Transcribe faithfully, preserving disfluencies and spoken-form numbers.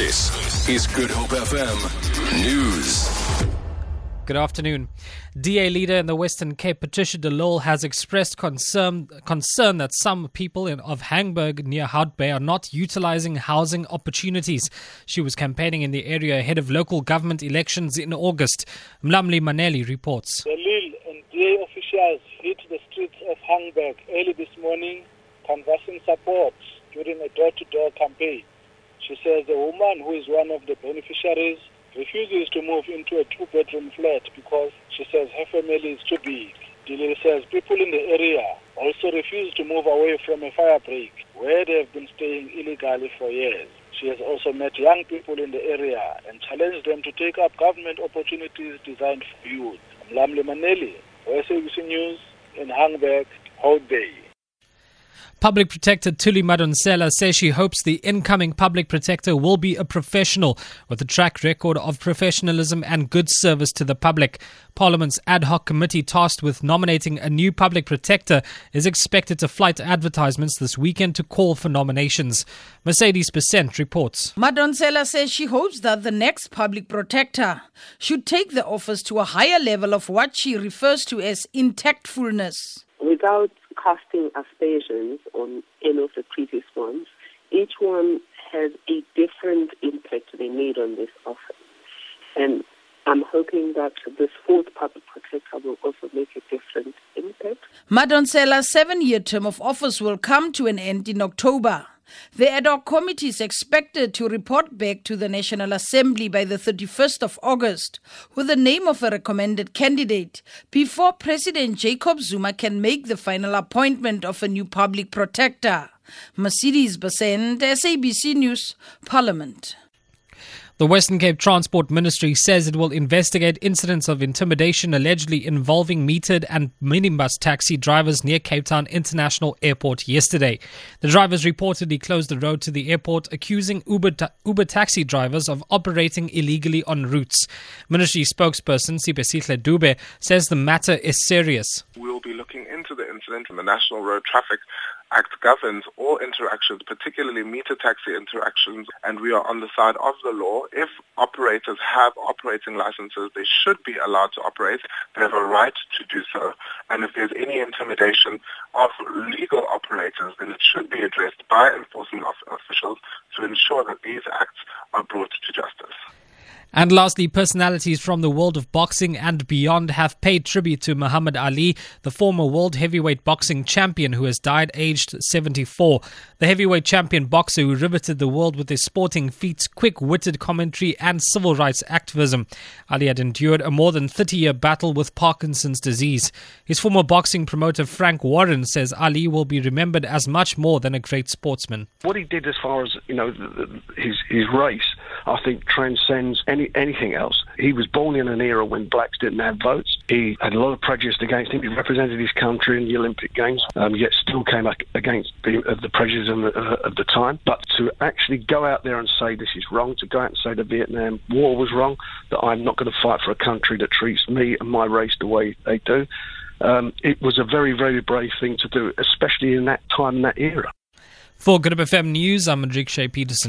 This is Good Hope F M News. Good afternoon. D A leader in the Western Cape, Patricia de Lille, has expressed concern, concern that some people in, of Hangberg near Hout Bay are not utilizing housing opportunities. She was campaigning in the area ahead of local government elections in August. Mlamli Maneli reports. De Lille and D A officials hit the streets of Hangberg early this morning, canvassing support during a door-to-door campaign. She says the woman, who is one of the beneficiaries, refuses to move into a two-bedroom flat because she says her family is too big. De Lille says people in the area also refuse to move away from a fire break where they have been staying illegally for years. She has also met young people in the area and challenged them to take up government opportunities designed for youth. Mlamli Maneli, S A B C News, in Hangberg, Hout Bay. Public Protector Tuli Madonsela says she hopes the incoming Public Protector will be a professional with a track record of professionalism and good service to the public. Parliament's ad hoc committee tasked with nominating a new Public Protector is expected to flight advertisements this weekend to call for nominations. Mercedes Percent reports. Madonsela says she hopes that the next Public Protector should take the office to a higher level of what she refers to as intactfulness. Without casting aspersions on any of the previous ones, each one has a different impact they made on this office. And I'm hoping that this fourth Public Protector will also make a different impact. Madonsela's seven-year term of office will come to an end in October. The ad hoc committee is expected to report back to the National Assembly by the thirty-first of August with the name of a recommended candidate before President Jacob Zuma can make the final appointment of a new Public Protector. Mercedes Basend, S A B C News, Parliament. The Western Cape Transport Ministry says it will investigate incidents of intimidation allegedly involving metered and minibus taxi drivers near Cape Town International Airport yesterday. The drivers reportedly closed the road to the airport, accusing Uber, ta- Uber taxi drivers of operating illegally on routes. Ministry spokesperson Siphesihle Dube says the matter is serious. We will be looking into the incident, and the National Road Traffic Act governs all interactions, particularly meter taxi interactions, and we are on the side of the law. If operators have operating licenses, they should be allowed to operate. They have a right to do so. And if there's any intimidation of legal operators, then it should be addressed by enforcement officials to ensure that these acts are brought to justice. And lastly, personalities from the world of boxing and beyond have paid tribute to Muhammad Ali, the former world heavyweight boxing champion who has died aged seventy-four. The heavyweight champion boxer who riveted the world with his sporting feats, quick-witted commentary and civil rights activism. Ali had endured a more than thirty-year battle with Parkinson's disease. His former boxing promoter Frank Warren says Ali will be remembered as much more than a great sportsman. What he did as far as, you know, his, his race, I think, transcends any anything else. He was born in an era when blacks didn't have votes. He had a lot of prejudice against him. He represented his country in the Olympic Games, um, yet still came up against the prejudice of the time. But to actually go out there and say this is wrong, to go out and say the Vietnam War was wrong, that I'm not going to fight for a country that treats me and my race the way they do, um, it was a very, very brave thing to do, especially in that time and that era. For Good Hope F M News, I'm Ajit Shea-Peterson.